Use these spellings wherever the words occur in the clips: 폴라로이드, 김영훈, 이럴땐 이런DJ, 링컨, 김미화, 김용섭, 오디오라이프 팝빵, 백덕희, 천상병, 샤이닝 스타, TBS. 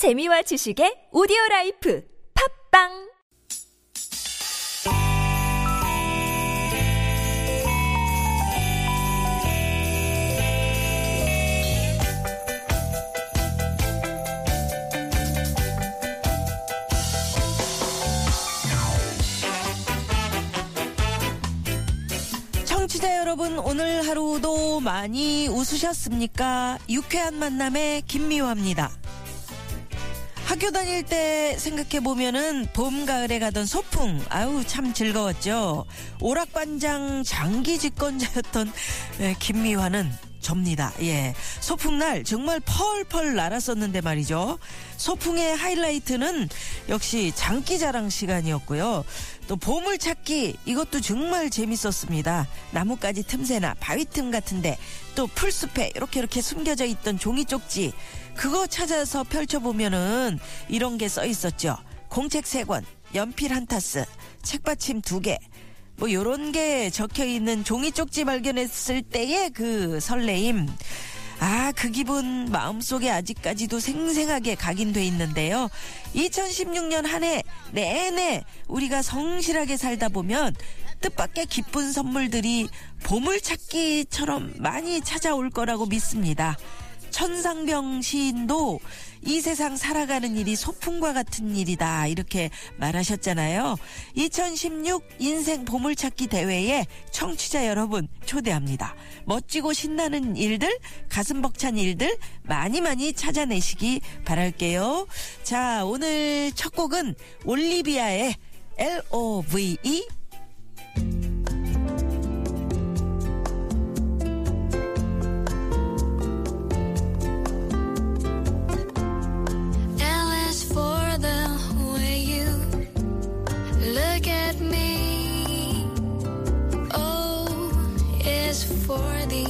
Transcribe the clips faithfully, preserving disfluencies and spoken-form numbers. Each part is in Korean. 재미와 지식의 오디오라이프 팝빵 시청자 여러분, 오늘 하루도 많이 웃으셨습니까? 유쾌한 만남의 김미화입니다. 학교 다닐 때 생각해보면은 봄, 가을에 가던 소풍, 아우 참 즐거웠죠. 오락반장 장기 집권자였던 김미화는 접니다. 예, 소풍날 정말 펄펄 날았었는데 말이죠. 소풍의 하이라이트는 역시 장기자랑 시간이었고요. 또 보물찾기, 이것도 정말 재밌었습니다. 나뭇가지 틈새나 바위 틈 같은데, 또 풀숲에 이렇게 이렇게 숨겨져 있던 종이쪽지, 그거 찾아서 펼쳐보면은 이런 게 써 있었죠. 공책 세 권, 연필 한 타스, 책받침 두 개, 뭐 요런 게 적혀있는 종이쪽지 발견했을 때의 그 설레임, 아, 그 기분 마음속에 아직까지도 생생하게 각인돼 있는데요. 이천십육 년 한 해 내내 우리가 성실하게 살다 보면 뜻밖의 기쁜 선물들이 보물찾기처럼 많이 찾아올 거라고 믿습니다. 천상병 시인도 이 세상 살아가는 일이 소풍과 같은 일이다, 이렇게 말하셨잖아요. 이천십육 인생 보물찾기 대회에 청취자 여러분 초대합니다. 멋지고 신나는 일들, 가슴 벅찬 일들 많이 많이 찾아내시기 바랄게요. 자, 오늘 첫 곡은 올리비아의 엘오브이이 for the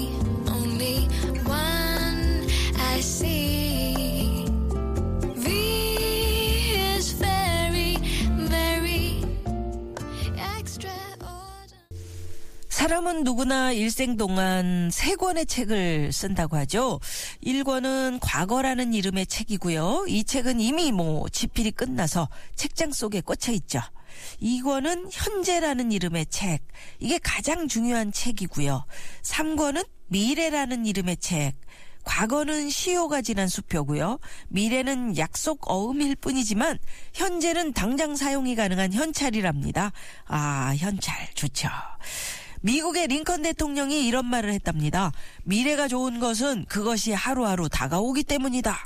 only one I see. V is very, very extraordinary. 사람은 누구나 일생 동안 세 권의 책을 쓴다고 하죠. 일 권은 과거라는 이름의 책이고요. 이 책은 이미 뭐 집필이 끝나서 책장 속에 꽂혀 있죠. 이 권은 현재라는 이름의 책, 이게 가장 중요한 책이고요. 삼 권은 미래라는 이름의 책, 과거는 시효가 지난 수표고요. 미래는 약속 어음일 뿐이지만 현재는 당장 사용이 가능한 현찰이랍니다. 아, 현찰 좋죠. 미국의 링컨 대통령이 이런 말을 했답니다. 미래가 좋은 것은 그것이 하루하루 다가오기 때문이다.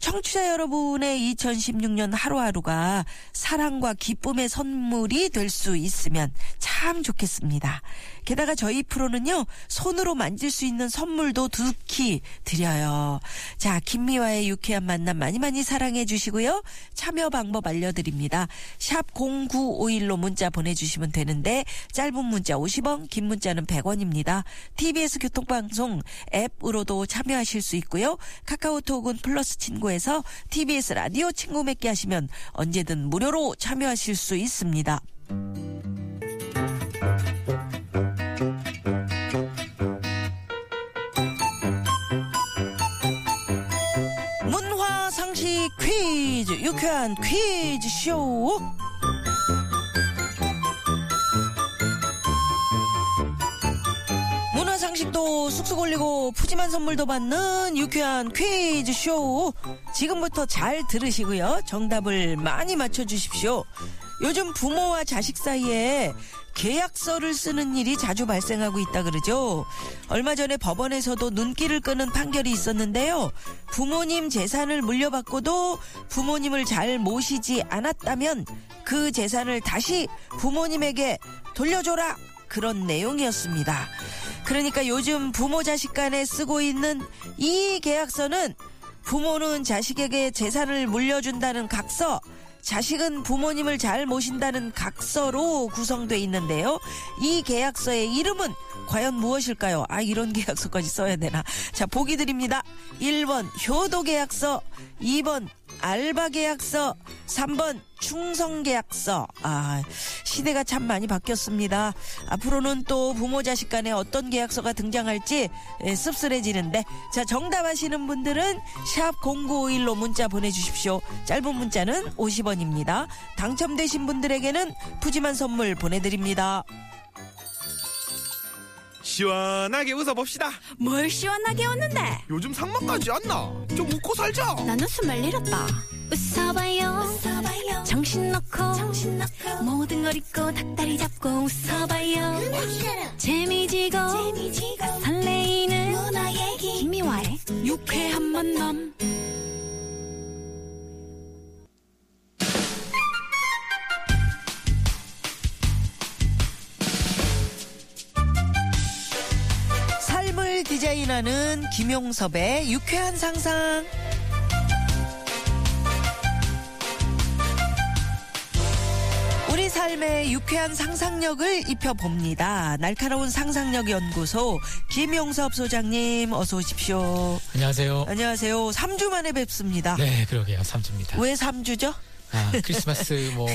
청취자 여러분의 이천십육 년 하루하루가 사랑과 기쁨의 선물이 될 수 있으면 참 좋겠습니다. 게다가 저희 프로는요, 손으로 만질 수 있는 선물도 두키 드려요. 자, 김미화의 유쾌한 만남 많이 많이 사랑해 주시고요. 참여 방법 알려드립니다. 샵 공구오일로 문자 보내주시면 되는데, 짧은 문자 오십 원, 긴 문자는 백 원입니다. 티비에스 교통방송 앱으로도 참여하실 수 있고요. 카카오톡은 플러스 친구에서 티비에스 라디오 친구 맺기 하시면 언제든 무료로 참여하실 수 있습니다. 문화상식 퀴즈, 유쾌한 퀴즈쇼. 상식도 쑥쑥 올리고 푸짐한 선물도 받는 유쾌한 퀴즈쇼, 지금부터 잘 들으시고요. 정답을 많이 맞춰주십시오. 요즘 부모와 자식 사이에 계약서를 쓰는 일이 자주 발생하고 있다 그러죠. 얼마 전에 법원에서도 눈길을 끄는 판결이 있었는데요. 부모님 재산을 물려받고도 부모님을 잘 모시지 않았다면 그 재산을 다시 부모님에게 돌려줘라, 그런 내용이었습니다. 그러니까 요즘 부모 자식 간에 쓰고 있는 이 계약서는 부모는 자식에게 재산을 물려준다는 각서, 자식은 부모님을 잘 모신다는 각서로 구성돼 있는데요. 이 계약서의 이름은 과연 무엇일까요? 아, 이런 계약서까지 써야 되나? 자, 보기 드립니다. 일 번 효도 계약서, 이 번 알바계약서, 삼 번 충성계약서. 아, 시대가 참 많이 바뀌었습니다. 앞으로는 또 부모 자식 간에 어떤 계약서가 등장할지 씁쓸해지는데, 자, 정답 아시는 분들은 샵 공구오일로 문자 보내주십시오. 짧은 문자는 오십 원입니다. 당첨되신 분들에게는 푸짐한 선물 보내드립니다. 시원하게 웃어봅시다. 뭘 시원하게 웃는데? 요즘 상만까지 안 나. 좀 웃고 살자. 난 웃음을 잃었다. 웃어봐요. 웃어봐요. 정신 놓고, 정신 놓고. 모든 걸 잊고 닭다리 잡고 웃어봐요. 재미지고, 재미지고. 설레이는 문화 얘기. 김미화의 유쾌한 만남. 디자인하는 김용섭의 유쾌한 상상. 우리 삶에 유쾌한 상상력을 입혀봅니다. 날카로운 상상력 연구소 김용섭 소장님, 어서 오십시오. 안녕하세요. 안녕하세요. 삼 주 만에 뵙습니다. 네, 그러게요. 삼 주입니다. 왜 삼 주죠? 아, 크리스마스 뭐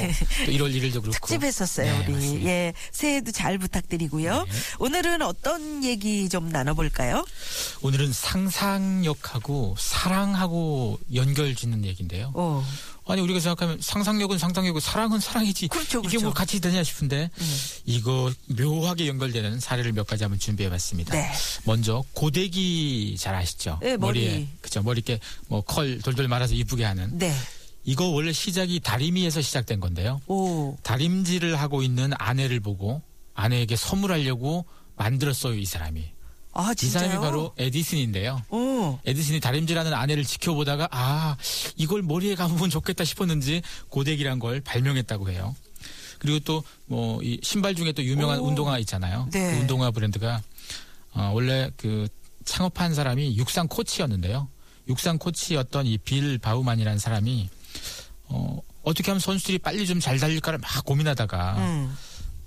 또 일월 일일도 그렇고 특집했었어요. 네, 우리 맞습니다. 예, 새해도 잘 부탁드리고요. 네. 오늘은 어떤 얘기 좀 나눠볼까요? 오늘은 상상력하고 사랑하고 연결짓는 얘기인데요. 어. 아니, 우리가 생각하면 상상력은 상상력이고 사랑은 사랑이지. 그렇죠, 그렇죠. 이게 뭐 같이 되냐 싶은데 음. 이거 묘하게 연결되는 사례를 몇 가지 한번 준비해봤습니다. 네. 먼저 고데기 잘 아시죠? 네, 머리. 머리에 그렇죠. 머리 이렇게 뭐 컬 돌돌 말아서 이쁘게 하는. 네. 이거 원래 시작이 다리미에서 시작된 건데요. 오. 다림질을 하고 있는 아내를 보고 아내에게 선물하려고 만들었어요, 이 사람이. 아, 진짜요? 이 사람이 바로 에디슨인데요. 오. 에디슨이 다림질하는 아내를 지켜보다가 아, 이걸 머리에 감으면 좋겠다 싶었는지 고데기란 걸 발명했다고 해요. 그리고 또 뭐 이 신발 중에 또 유명한 오. 운동화 있잖아요. 네. 그 운동화 브랜드가 어, 원래 그 창업한 사람이 육상 코치였는데요. 육상 코치였던 이 빌 바우만이라는 사람이 어, 어떻게 하면 선수들이 빨리 좀 잘 달릴까를 막 고민하다가 음.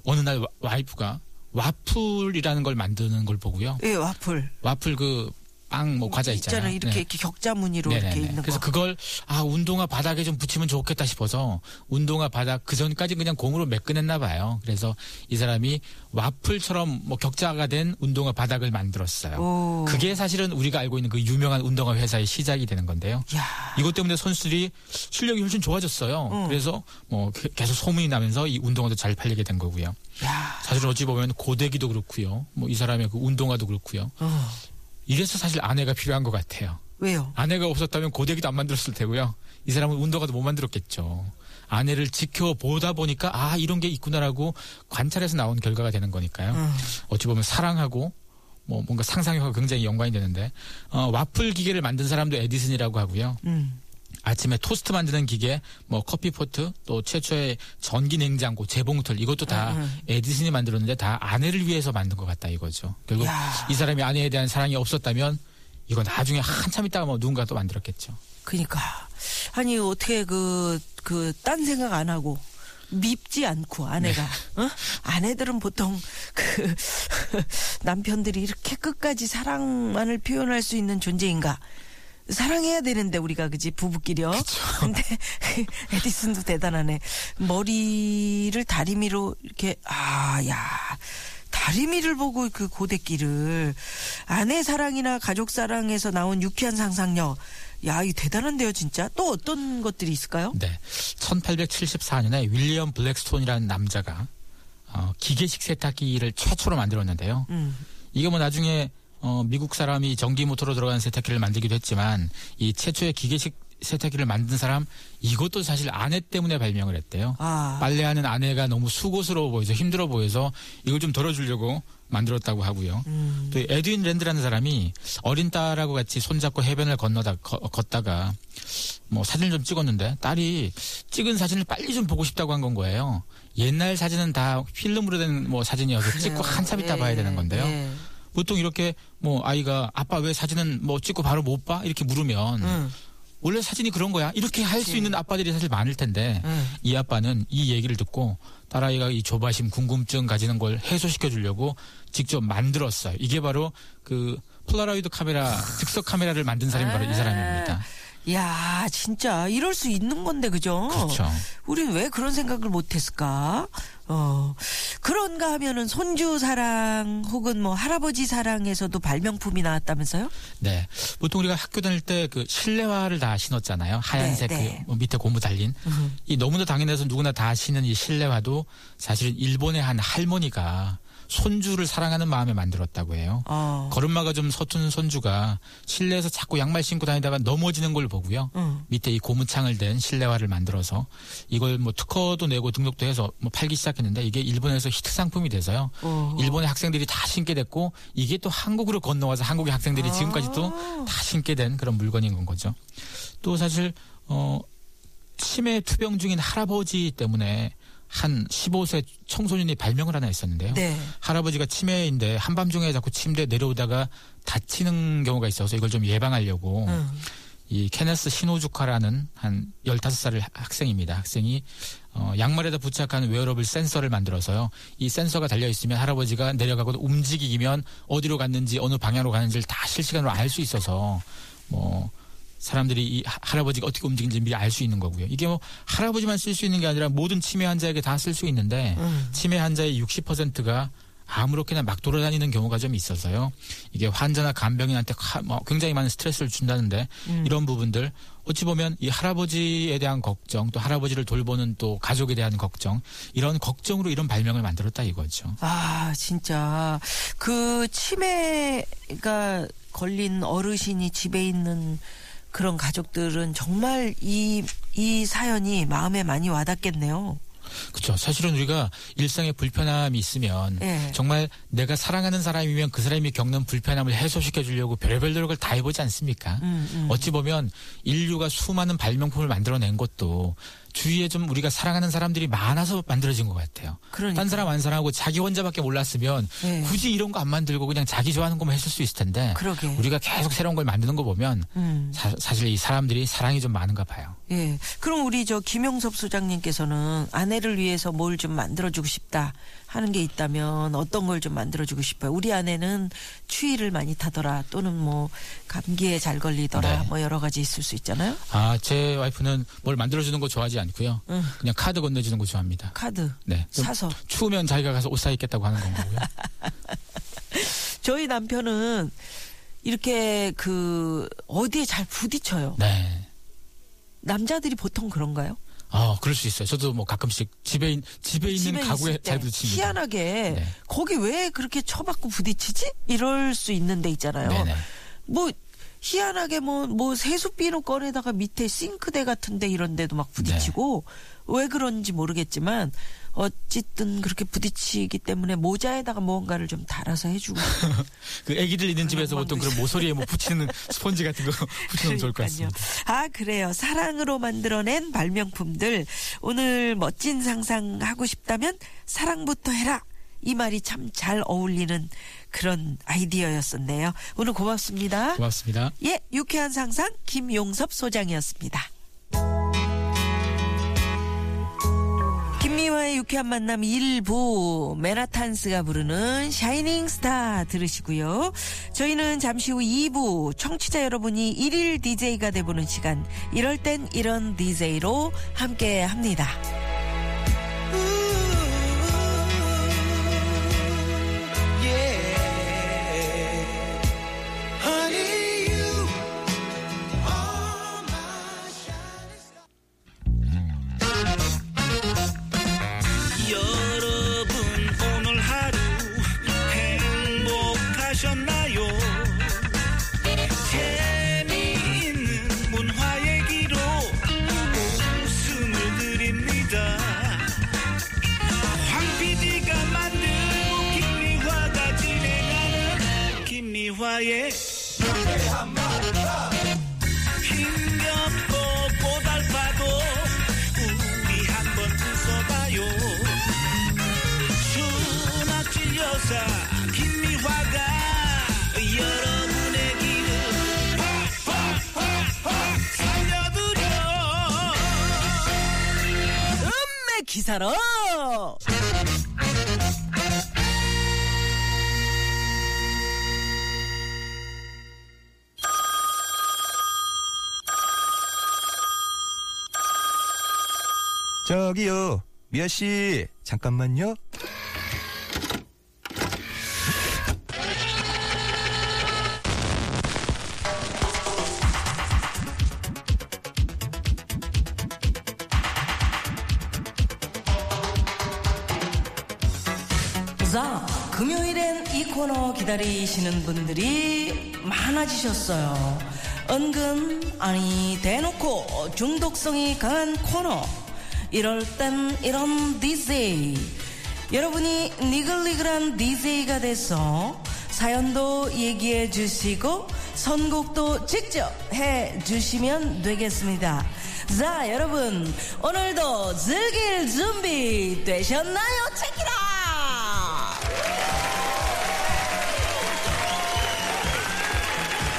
어느 날 와, 와이프가 와플이라는 걸 만드는 걸 보고요. 예, 와플. 와플 그 빵 뭐 과자 있잖아요. 있잖아요. 이렇게, 네. 이렇게 격자 무늬로 네네네. 이렇게 있는 거. 그래서 그걸 아, 운동화 바닥에 좀 붙이면 좋겠다 싶어서 운동화 바닥 그 전까지 그냥 공으로 매끈했나 봐요. 그래서 이 사람이 와플처럼 뭐 격자가 된 운동화 바닥을 만들었어요. 오. 그게 사실은 우리가 알고 있는 그 유명한 운동화 회사의 시작이 되는 건데요. 야. 이것 때문에 선수들이 실력이 훨씬 좋아졌어요. 음. 그래서 뭐 계속 소문이 나면서 이 운동화도 잘 팔리게 된 거고요. 야. 사실 어찌 보면 고데기도 그렇고요. 뭐 이 사람의 그 운동화도 그렇고요. 어. 이래서 사실 아내가 필요한 것 같아요. 왜요? 아내가 없었다면 고데기도 안 만들었을 테고요. 이 사람은 운동화도 못 만들었겠죠. 아내를 지켜보다 보니까 아, 이런 게 있구나라고 관찰해서 나온 결과가 되는 거니까요. 음. 어찌 보면 사랑하고 뭐 뭔가 상상력과 굉장히 연관이 되는데 어, 와플 기계를 만든 사람도 에디슨이라고 하고요. 음. 아침에 토스트 만드는 기계, 뭐 커피포트, 또 최초의 전기냉장고, 재봉틀 이것도 다 음. 에디슨이 만들었는데 다 아내를 위해서 만든 것 같다 이거죠. 결국 야. 이 사람이 아내에 대한 사랑이 없었다면 이건 나중에 한참 있다가 뭐 누군가 또 만들었겠죠. 그러니까 아니 어떻게 그 그 딴 생각 안 하고. 밉지 않고 아내가 네. 어? 아내들은 보통 그 남편들이 이렇게 끝까지 사랑만을 표현할 수 있는 존재인가. 사랑해야 되는데 우리가 그지 부부끼리요. 그쵸. 근데 에디슨도 대단하네. 머리를 다리미로 이렇게 아, 야 다리미를 보고 그 고데기를 아내 사랑이나 가족 사랑에서 나온 유쾌한 상상력. 야, 이 대단한데요, 진짜. 또 어떤 것들이 있을까요? 네, 천팔백칠십사 년에 윌리엄 블랙스톤이라는 남자가 어, 기계식 세탁기를 최초로 만들었는데요. 음. 이게 뭐 나중에 어, 미국 사람이 전기 모터로 들어간 세탁기를 만들기도 했지만 이 최초의 기계식 세탁기를 만든 사람 이것도 사실 아내 때문에 발명을 했대요. 아. 빨래하는 아내가 너무 수고스러워 보여서 힘들어 보여서 이걸 좀 덜어주려고 만들었다고 하고요. 음. 또 에드윈 랜드라는 사람이 어린 딸하고 같이 손잡고 해변을 건너다 거, 걷다가 뭐 사진을 좀 찍었는데 딸이 찍은 사진을 빨리 좀 보고 싶다고 한 건 거예요. 옛날 사진은 다 필름으로 된 뭐 사진이어서 그래요. 찍고 한참 있다 예. 봐야 되는 건데요. 예. 보통 이렇게 뭐 아이가 아빠 왜 사진은 뭐 찍고 바로 못 봐? 이렇게 물으면 음. 원래 사진이 그런 거야. 이렇게 할 수 있는 아빠들이 사실 많을 텐데 음. 이 아빠는 이 얘기를 듣고 딸아이가 이 조바심 궁금증 가지는 걸 해소시켜 주려고 직접 만들었어요. 이게 바로 그 폴라로이드 카메라 즉석 카메라를 만든 사람이 바로 이 사람입니다. 야, 진짜 이럴 수 있는 건데, 그죠? 그렇죠. 우린 왜 그런 생각을 못했을까? 어, 그런가 하면은 손주 사랑 혹은 뭐 할아버지 사랑에서도 발명품이 나왔다면서요? 네, 보통 우리가 학교 다닐 때 그 실내화를 다 신었잖아요. 하얀색 네, 네. 그 밑에 고무 달린 으흠. 이 너무나 당연해서 누구나 다 신은 이 실내화도 사실은 일본의 한 할머니가 손주를 사랑하는 마음에 만들었다고 해요. 어. 걸음마가 좀 서툰 손주가 실내에서 자꾸 양말 신고 다니다가 넘어지는 걸 보고요. 음. 밑에 이 고무창을 댄 실내화를 만들어서 이걸 뭐 특허도 내고 등록도 해서 뭐 팔기 시작했는데 이게 일본에서 히트 상품이 돼서요. 어. 일본의 학생들이 다 신게 됐고 이게 또 한국으로 건너와서 한국의 학생들이 아. 지금까지도 다 신게 된 그런 물건인 건 거죠. 또 사실 어, 치매 투병 중인 할아버지 때문에 한 십오 세 청소년이 발명을 하나 했었는데요. 네. 할아버지가 치매인데 한밤중에 자꾸 침대에 내려오다가 다치는 경우가 있어서 이걸 좀 예방하려고 음. 이 케네스 시노주카라는 한 열다섯 살 학생입니다. 학생이 어, 양말에다 부착한 웨어러블 센서를 만들어서요. 이 센서가 달려있으면 할아버지가 내려가고 움직이면 어디로 갔는지 어느 방향으로 가는지를 다 실시간으로 알 수 있어서 뭐 사람들이 이 할아버지가 어떻게 움직이는지 미리 알 수 있는 거고요. 이게 뭐 할아버지만 쓸 수 있는 게 아니라 모든 치매 환자에게 다 쓸 수 있는데 음. 치매 환자의 육십 퍼센트가 아무렇게나 막 돌아다니는 경우가 좀 있어서요. 이게 환자나 간병인한테 굉장히 많은 스트레스를 준다는데 음. 이런 부분들 어찌 보면 이 할아버지에 대한 걱정 또 할아버지를 돌보는 또 가족에 대한 걱정 이런 걱정으로 이런 발명을 만들었다 이거죠. 아 진짜 그 치매가 걸린 어르신이 집에 있는 그런 가족들은 정말 이, 이 사연이 마음에 많이 와닿겠네요. 그렇죠. 사실은 우리가 일상의 불편함이 있으면 예. 정말 내가 사랑하는 사람이면 그 사람이 겪는 불편함을 해소시켜주려고 별의별 노력을 다 해보지 않습니까? 음, 음. 어찌 보면 인류가 수많은 발명품을 만들어낸 것도 주위에 좀 우리가 사랑하는 사람들이 많아서 만들어진 것 같아요. 그러니까. 딴 사람 안 사랑하고 자기 혼자밖에 몰랐으면 예. 굳이 이런 거 안 만들고 그냥 자기 좋아하는 것만 했을 수 있을 텐데 그러게. 우리가 계속 새로운 걸 만드는 거 보면 음. 사, 사실 이 사람들이 사랑이 좀 많은가 봐요. 예. 그럼 우리 저 김용섭 소장님께서는 아내를 위해서 뭘 좀 만들어주고 싶다 하는 게 있다면 어떤 걸 좀 만들어주고 싶어요? 우리 아내는 추위를 많이 타더라 또는 뭐 감기에 잘 걸리더라 네. 뭐 여러 가지 있을 수 있잖아요. 아, 제 와이프는 뭘 만들어주는 거 좋아하지 않아요? 고요. 응. 그냥 카드 건네주는 거 좋아합니다. 카드. 네. 사서. 추우면 자기가 가서 옷 사 입겠다고 하는 거고요. 저희 남편은 이렇게 그 어디에 잘 부딪혀요. 네. 남자들이 보통 그런가요? 아, 그럴 수 있어요. 저도 뭐 가끔씩 집에 집에 있는 집에 가구에 잘 부딪힙니다. 희한하게 네. 거기 왜 그렇게 쳐박고 부딪히지? 이럴 수 있는 데 있잖아요. 네네. 뭐. 희한하게 뭐, 뭐 세수비누 꺼내다가 밑에 싱크대 같은데 이런 데도 막 부딪히고 네. 왜 그런지 모르겠지만 어쨌든 그렇게 부딪히기 때문에 모자에다가 뭔가를 좀 달아서 해주고 그 애기들 있는 집에서 보통 그런 모서리에 뭐 붙이는 스펀지 같은 거 붙이면 좋을 것 같습니다. 아 그래요. 사랑으로 만들어낸 발명품들 오늘 멋진 상상하고 싶다면 사랑부터 해라. 이 말이 참 잘 어울리는 그런 아이디어였었네요. 오늘 고맙습니다. 고맙습니다. 예, 유쾌한 상상 김용섭 소장이었습니다. 김미화의 유쾌한 만남 일 부 메나탄스가 부르는 샤이닝 스타 들으시고요. 저희는 잠시 후 이 부 청취자 여러분이 일일 디제이가 돼보는 시간 이럴 땐 이런 디제이로 함께합니다. 기사로 저기요, 미아 씨, 잠깐만요. 자, 금요일엔 이 코너 기다리시는 분들이 많아지셨어요. 은근, 아니 대놓고 중독성이 강한 코너, 이럴 땐 이런 디제이. 여러분이 니글니글한 디제이가 돼서 사연도 얘기해 주시고 선곡도 직접 해 주시면 되겠습니다. 자, 여러분, 오늘도 즐길 준비 되셨나요? 체키라!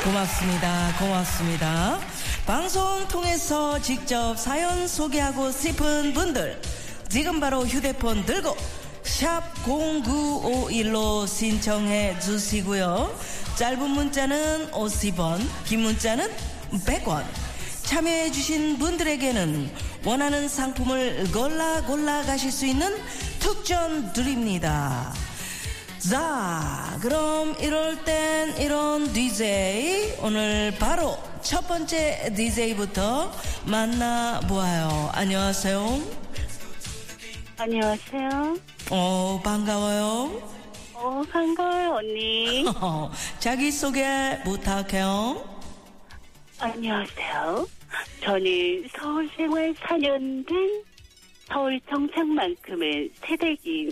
고맙습니다. 고맙습니다. 방송 통해서 직접 사연 소개하고 싶은 분들, 지금 바로 휴대폰 들고 샵 공구오일로 신청해 주시고요. 짧은 문자는 오십 원, 긴 문자는 백 원. 참여해 주신 분들에게는 원하는 상품을 골라 골라 가실 수 있는 특전 드립니다. 자, 그럼 이럴 땐 이런 디제이, 오늘 바로 첫 번째 디제이부터 만나보아요. 안녕하세요. 안녕하세요. 어, 반가워요. 어, 반가워요, 언니. 자기소개 부탁해요. 안녕하세요. 저는 서울 생활 사 년 된 서울 정착만큼의 새댁인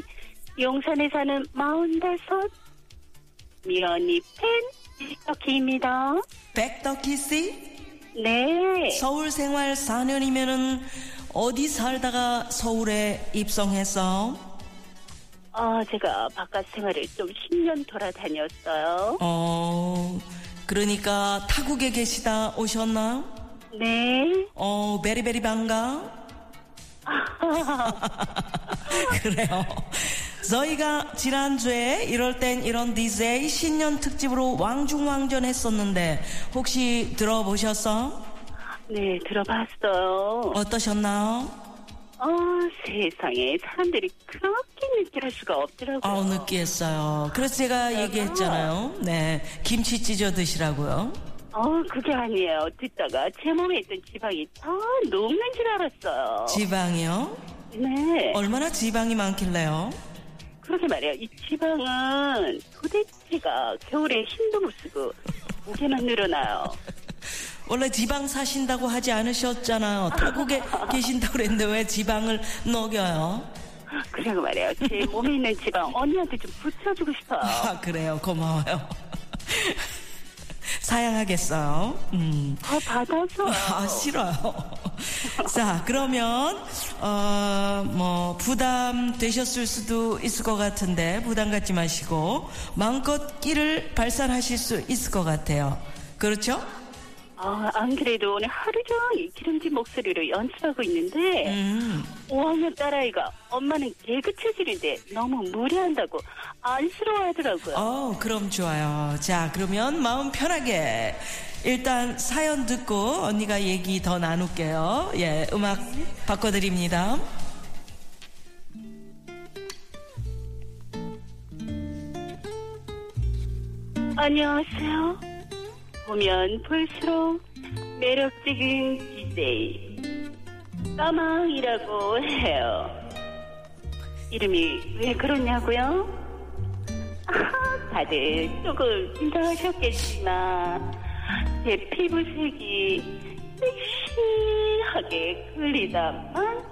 용산에 사는 마흔다섯 미연이 팬 백덕희입니다. 백덕희 씨? 네. 서울 생활 사 년이면은 어디 살다가 서울에 입성했어? 아, 제가 바깥 생활을 좀 십 년 돌아다녔어요. 어, 그러니까 타국에 계시다 오셨나? 네. 어, 베리베리 반가. 그래요. 저희가 지난주에 이럴 땐 이런 디제이 신년 특집으로 왕중왕전 했었는데 혹시 들어보셨어? 네, 들어봤어요. 어떠셨나요? 어, 세상에 사람들이 그렇게 느끼할 수가 없더라고요. 아, 느끼했어요. 그래서 제가 그래서... 얘기했잖아요. 네, 김치 찢어 드시라고요. 어, 그게 아니에요. 듣다가 제 몸에 있던 지방이 다 녹는 줄 알았어요. 지방이요? 네. 얼마나 지방이 많길래요? 그러게 말이에요. 이 지방은 도대체가 겨울에 힘도 못 쓰고 무게만 늘어나요. 원래 지방 사신다고 하지 않으셨잖아요. 타국에 계신다고 그랬는데 왜 지방을 녹여요? 그러게 말이에요. 제 몸에 있는 지방 언니한테 좀 붙여주고 싶어요. 아, 그래요. 고마워요. 사양하겠어요. 음. 아, 받아서. 아, 싫어요. 자, 그러면 어, 뭐 부담 되셨을 수도 있을 것 같은데 부담 갖지 마시고 마음껏 끼를 발산하실 수 있을 것 같아요. 그렇죠? 아, 안 그래도 오늘 하루 종일 기름진 목소리로 연습하고 있는데 음. 오 학년 딸아이가 엄마는 개그 체질인데 너무 무리한다고 안쓰러워하더라고요. 어, 그럼 좋아요. 자, 그러면 마음 편하게 일단 사연 듣고 언니가 얘기 더 나눌게요. 예, 음악 바꿔드립니다. 안녕하세요. 보면 볼수록 매력적인 디제이 까망이라고 해요. 이름이 왜 그러냐고요? 아, 다들 조금 긴장하셨겠지만 제 피부색이 섹시하게 끌리다만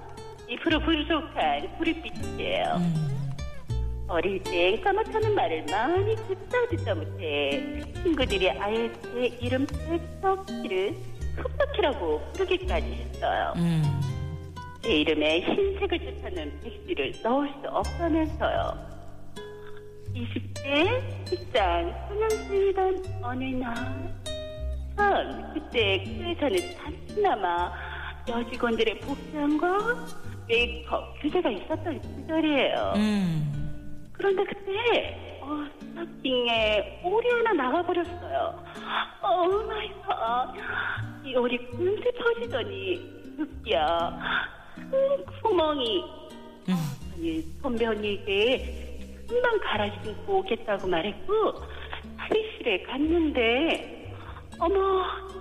이 퍼센트 부족한 구릿빛이에요. 어릴 땐 까맣다는 말을 많이 듣다 듣다 못해 친구들이 아예 제 이름 백덕희를 흑덕희라고 부르기까지 했어요. 음. 제 이름에 흰색을 뜻하는 백씨를 넣을 수 없다면서요. 이십 대 직장 소년생이던 어느 날 전 그때 회사는 잠시나마 여직원들의 복장과 메이크업 규제가 있었던 시절이에요. 음. 그런데 그때 어, 스타킹에 오리 하나 나가버렸어요. 오 마이 갓. 이 오리 군세 퍼지더니 급기야 큰 구멍이 음. 아니, 선배 언니에게 금방 갈아 신고 오겠다고 말했고 탈의실에 갔는데 어머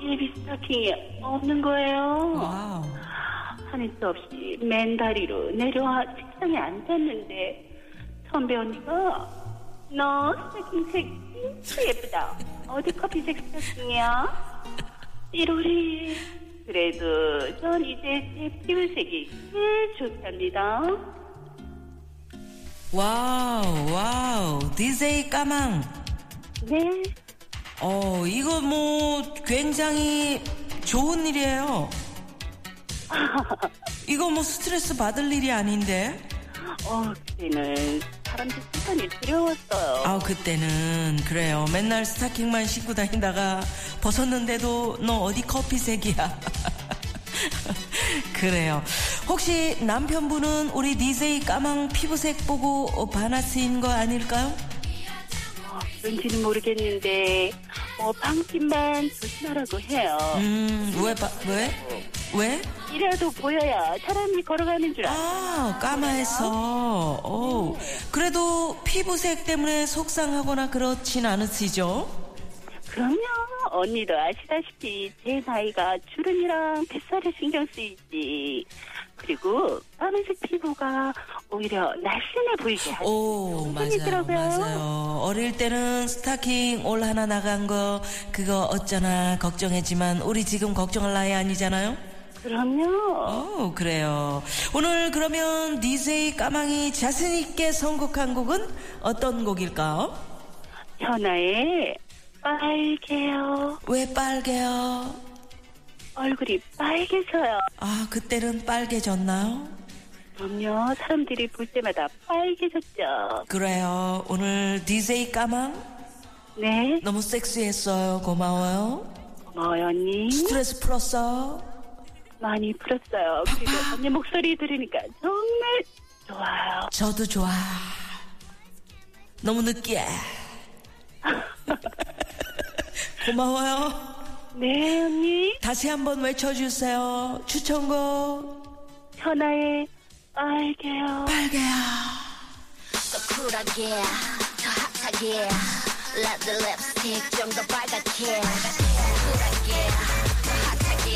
예비 스타킹이 없는 거예요. 와우. 하는 수 없이 맨 다리로 내려와 책상에 앉았는데 선배 언니가 너 스타킹 색 진짜 예쁘다. 어디 커피색 스타킹이야? 띠로리. 그래도 전 이제 제 피부색이 제일 좋답니다. 와우 와우 디제이 까망. 네. 어 이거 뭐 굉장히 좋은 일이에요. 이거 뭐 스트레스 받을 일이 아닌데. 어 그때는 사람들 시간이 두려웠어요. 아 그때는 그래요. 맨날 스타킹만 신고 다니다가 벗었는데도 너 어디 커피색이야. 그래요. 혹시 남편분은 우리 디제이 까망 피부색 보고 반하신 거 아닐까요? 어, 그런지는 모르겠는데 뭐 방심만 조심하라고 해요. 음, 왜? 바, 왜? 왜? 이래도 보여야 사람이 걸어가는 줄 알아. 아, 까마해서. 오. 그래도 피부색 때문에 속상하거나 그렇진 않으시죠? 그럼요. 언니도 아시다시피 제 나이가 주름이랑 뱃살에 신경 쓰이지. 그리고 까만색 피부가 오히려 날씬해 보이게 하죠. 오, 맞아요, 맞아요. 어릴 때는 스타킹 올 하나 나간 거 그거 어쩌나 걱정했지만 우리 지금 걱정할 나이 아니잖아요? 그럼요. 오, 그래요. 오늘 그러면 디제이 까망이 자신있게 선곡한 곡은 어떤 곡일까요? 현아의 빨개요. 왜 빨개요? 얼굴이 빨개서요. 아, 그때는 빨개졌나요? 그럼요. 사람들이 볼 때마다 빨개졌죠. 그래요. 오늘 디제이 까망? 네. 너무 섹시했어요. 고마워요. 고마워요, 언니. 스트레스 풀었어? 많이 풀었어요. 그리고 언니 목소리 들으니까 정말 좋아요. 저도 좋아. 너무 느끼해. 고마워요. 네, 언니. 다시 한번 외쳐주세요. 추천곡. 천하의 빨개요. 빨개요. 더 쿨하게, 더 핫하게. 레드 립스틱 좀 더 빨갛게. 쿨하게, 더 핫하게.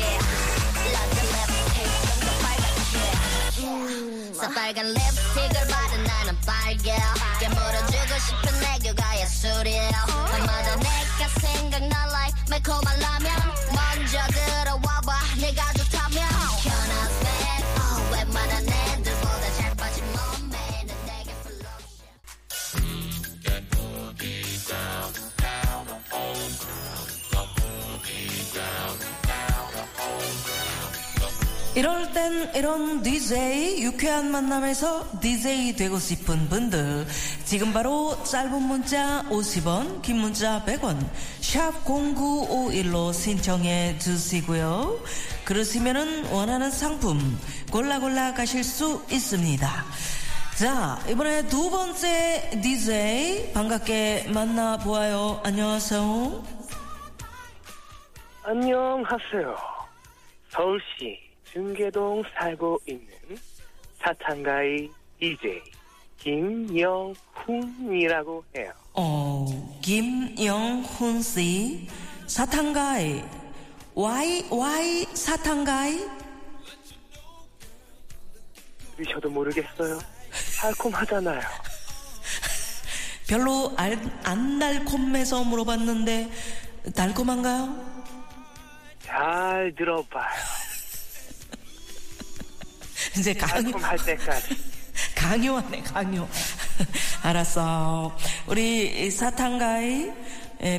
빨간 립스틱을 바른 나는 빨개. 깨물어주고 싶은 애교가 예술이에요. 밤마다 내가 생각나 like 매콤한 라면. 먼저 들어와봐 내가 좋다면. 현아맨 웬만한 애들보다 잘 빠진 몸매는 내게 이럴 땐 이런 디제이, 유쾌한 만남에서 디제이 되고 싶은 분들 지금 바로 짧은 문자 오십 원, 긴 문자 백 원 샵 공구오일로 신청해 주시고요. 그러시면은 원하는 상품 골라 골라 가실 수 있습니다. 자, 이번에 두 번째 디제이 반갑게 만나보아요. 안녕하세요. 안녕하세요. 서울시 중계동 살고 있는 사창가의 디제이 김영훈이라고 해요. 어, 김영훈 씨, 사탕가이. Why, why 사탕가이? 저도 모르겠어요. 달콤하잖아요. 별로 알, 안 달콤해서 물어봤는데 달콤한가요? 잘 들어봐요. 이제 강요 할 때까지 강요하네 강요. 알았어. 우리 사탕가이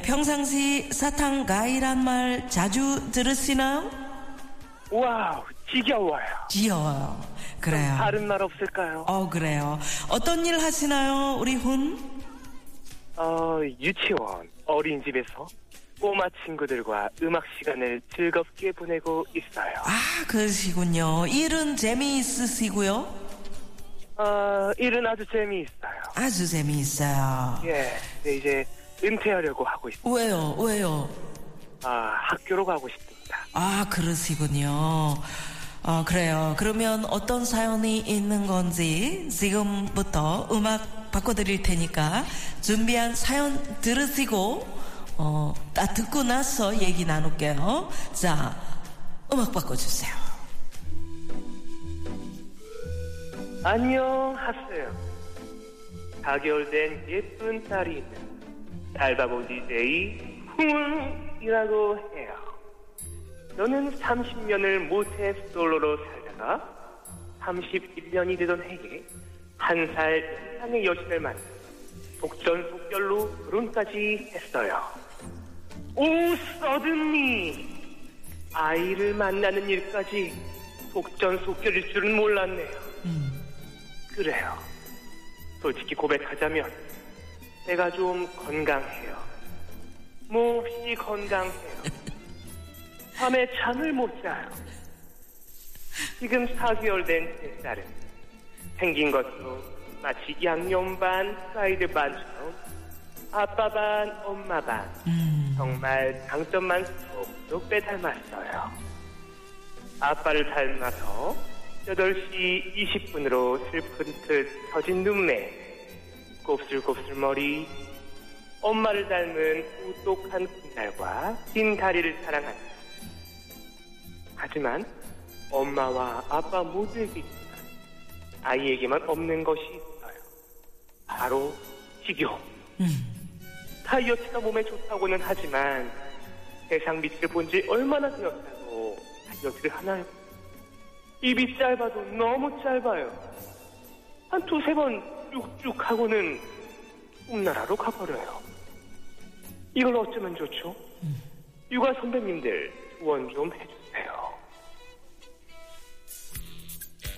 평상시 사탕가이란 말 자주 들으시나요? 와우 지겨워요. 지겨워요. 그래요. 다른 말 없을까요? 어 그래요. 어떤 일 하시나요, 우리 훈? 어 유치원 어린이집에서. 꼬마 친구들과 음악 시간을 즐겁게 보내고 있어요. 아, 그러시군요. 일은 재미있으시고요? 어, 일은 아주 재미있어요. 아주 재미있어요. 예, 네, 이제 은퇴하려고 하고 있어요. 왜요? 왜요? 아, 학교로 가고 싶습니다. 아, 그러시군요. 어, 그래요. 그러면 어떤 사연이 있는 건지 지금부터 음악 바꿔드릴 테니까 준비한 사연 들으시고 어, 다 듣고 나서 얘기 나눌게요. 자, 음악 바꿔주세요. 안녕하세요. 사 개월 된 예쁜 딸이 있는 달바보 디제이 흥훈이라고 해요. 너는 삼십 년을 모태 솔로로 살다가 삼십일 년이 되던 해에 한 살 이상의 여신을 만나 속전속결로 결혼까지 했어요. 오, 서든니 아이를 만나는 일까지 속전속결일 줄은 몰랐네요. 음. 그래요. 솔직히 고백하자면 제가 좀 건강해요. 몹시 건강해요. 밤에 잠을 못 자요. 지금 사 개월 된 제 딸은 생긴 것도 마치 양념 반, 프라이드 반처럼 아빠 반, 엄마 반 음. 정말 장점만 쏙쏙 빼닮았어요. 아빠를 닮아서 여덟 시 이십 분으로 슬픈 듯 펴진 눈매, 곱슬곱슬 머리, 엄마를 닮은 우똑한 군날과 긴 다리를 사랑한다. 하지만 엄마와 아빠 모두에게 있지만 아이에게만 없는 것이 있어요. 바로 식욕. 음. 다이어트가 몸에 좋다고는 하지만 세상 빛을 본 지 얼마나 되었다고 다이어트를 하나요? 입이 짧아도 너무 짧아요. 한 두세 번 쭉쭉 하고는 꿈나라로 가버려요. 이걸 어쩌면 좋죠? 음. 육아 선배님들 조언 좀 해주세요.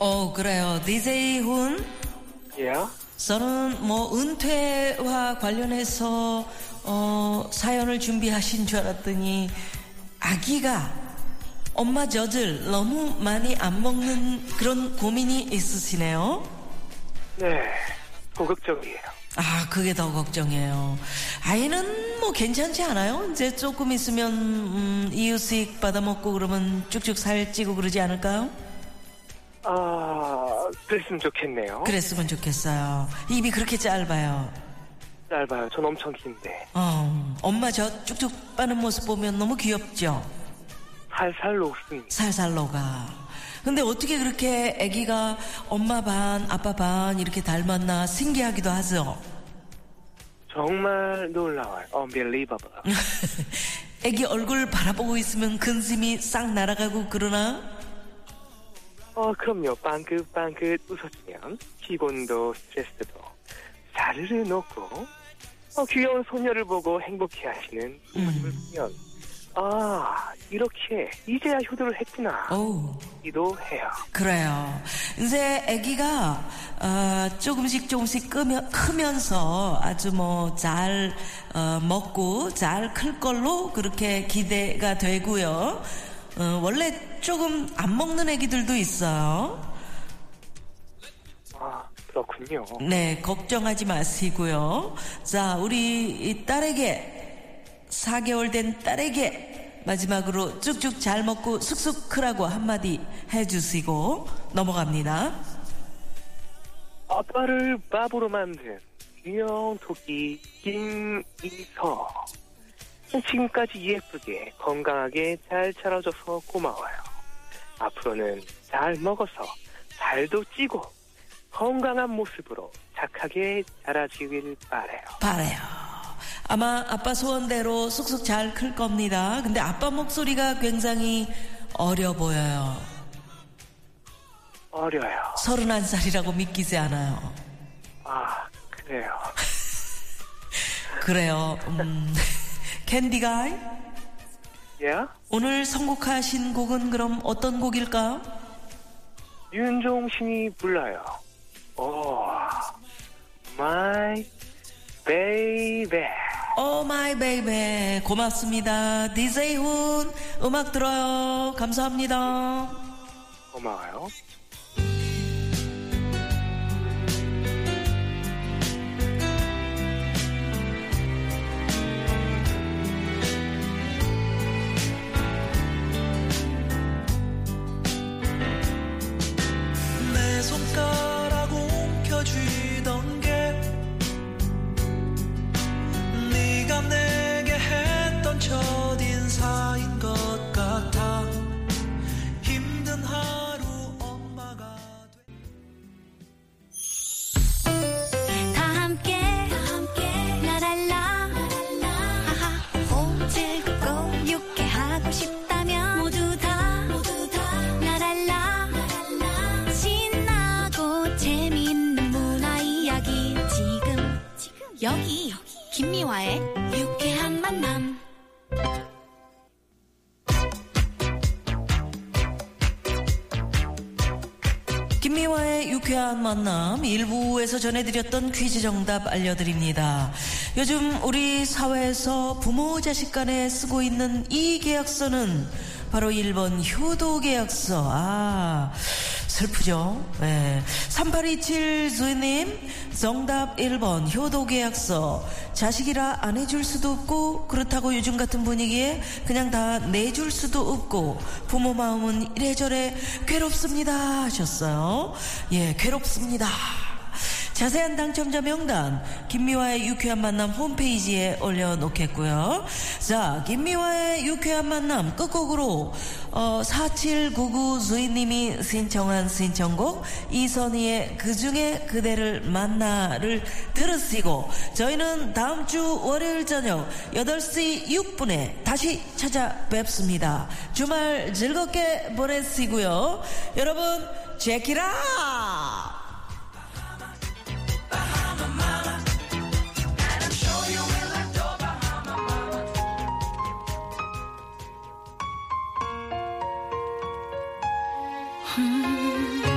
어, 그래요. 디제이 훈. 예? 저는 뭐 은퇴와 관련해서 어, 사연을 준비하신 줄 알았더니 아기가 엄마 젖을 너무 많이 안 먹는 그런 고민이 있으시네요. 네, 더 걱정이에요. 아, 그게 더 걱정이에요. 아이는 뭐 괜찮지 않아요? 이제 조금 있으면 음, 이유식 받아먹고 그러면 쭉쭉 살찌고 그러지 않을까요? 아, 그랬으면 좋겠네요. 그랬으면 좋겠어요. 입이 그렇게 짧아요. 짧아요. 전 엄청 긴데. 어, 엄마 젖 쭉쭉 빠는 모습 보면 너무 귀엽죠? 살살 녹습니다. 살살 녹아. 근데 어떻게 그렇게 아기가 엄마 반, 아빠 반 이렇게 닮았나 신기하기도 하죠. 정말 놀라워요. Unbelievable. 아기 얼굴 바라보고 있으면 근심이 싹 날아가고 그러나? 어, 그럼요. 빵긋빵긋 웃어주면 피곤도 스트레스도 사르르 녹고 어, 귀여운 소녀를 보고 행복해하시는 부모님을 음. 보면 아, 이렇게 이제야 효도를 했구나. 오. 이도 해요. 그래요. 이제 아기가 어, 조금씩 조금씩 끄며, 크면서 아주 뭐 잘 어, 먹고 잘 클 걸로 그렇게 기대가 되고요. 어, 원래 조금 안 먹는 아기들도 있어요. 아, 그렇군요. 네, 걱정하지 마시고요. 자, 우리 이 딸에게 사 개월 된 딸에게 마지막으로 쭉쭉 잘 먹고 쑥쑥 크라고 한마디 해주시고 넘어갑니다. 아빠를 밥으로 만든 귀여운 토끼 김미화. 지금까지 예쁘게 건강하게 잘 자라줘서 고마워요. 앞으로는 잘 먹어서 살도 찌고 건강한 모습으로 착하게 자라지길 바래요. 바래요. 아마 아빠 소원대로 쑥쑥 잘 클 겁니다. 근데 아빠 목소리가 굉장히 어려 보여요. 어려요. 서른한 살이라고 믿기지 않아요. 아, 그래요. 그래요. 음, 캔디가이? 예? Yeah? 오늘 선곡하신 곡은 그럼 어떤 곡일까요? 윤종신이 불러요. 오, 마이 베이베. 오 마이 베이베. 고맙습니다. 디제이 훈 음악 들어요. 감사합니다. 고마워요. 여기 김미화의 유쾌한 만남. 김미화의 유쾌한 만남 일 부에서 전해드렸던 퀴즈 정답 알려드립니다. 요즘 우리 사회에서 부모 자식 간에 쓰고 있는 이 계약서는 바로 일 번 효도계약서. 아, 슬프죠? 네. 삼팔이칠 주인님, 정답 일 번 효도계약서. 자식이라 안 해줄 수도 없고, 그렇다고 요즘 같은 분위기에 그냥 다 내줄 수도 없고, 부모 마음은 이래저래 괴롭습니다 하셨어요. 예, 괴롭습니다. 자세한 당첨자 명단 김미화의 유쾌한 만남 홈페이지에 올려놓겠고요. 자, 김미화의 유쾌한 만남 끝곡으로 어, 사칠구구 주인님이 신청한 신청곡 이선희의 그중에 그대를 만나를 들으시고 저희는 다음 주 월요일 저녁 여덟 시 육 분에 다시 찾아뵙습니다. 주말 즐겁게 보내시고요. 여러분 제키라! Hmm.